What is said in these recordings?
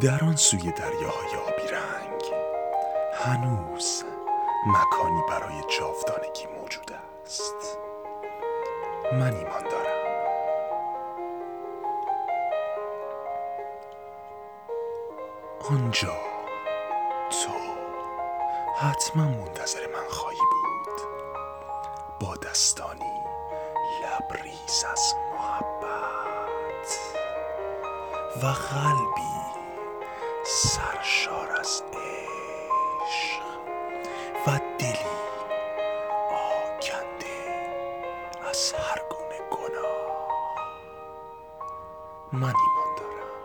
در آن سوی دریاهای آبی رنگ هنوز مکانی برای جاودانگی موجود است. من ایمان دارم. آنجا تو حتما منتظر من خواهی بود، با دستانی لبریز از محبت و قلبی سرشار از عشق و دلی آکنده از هر گونه گناه. من ایمان دارم.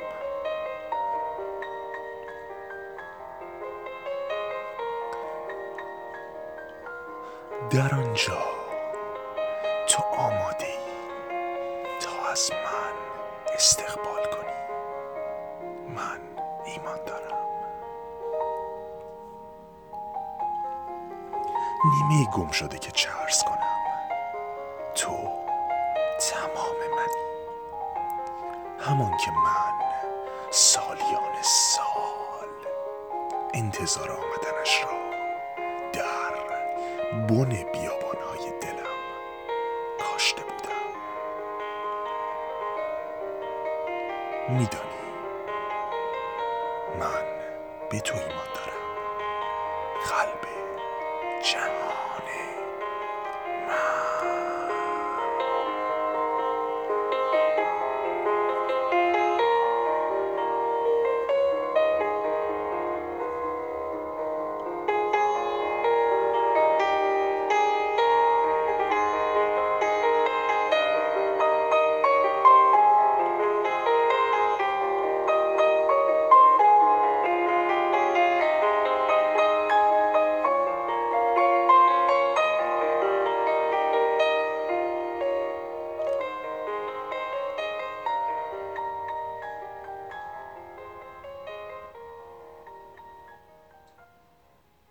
در آنجا تو آماده ای تا از من استقبال کنی. من ایمان دارم. نیمه گم شده که چه عرض کنم، تو تمام منی، همان که من سالیان سال انتظار آمدنش را در بن بیابان‌های دلم کاشته بودم. میدانی من به تو ایمان دارم. قلب جهان من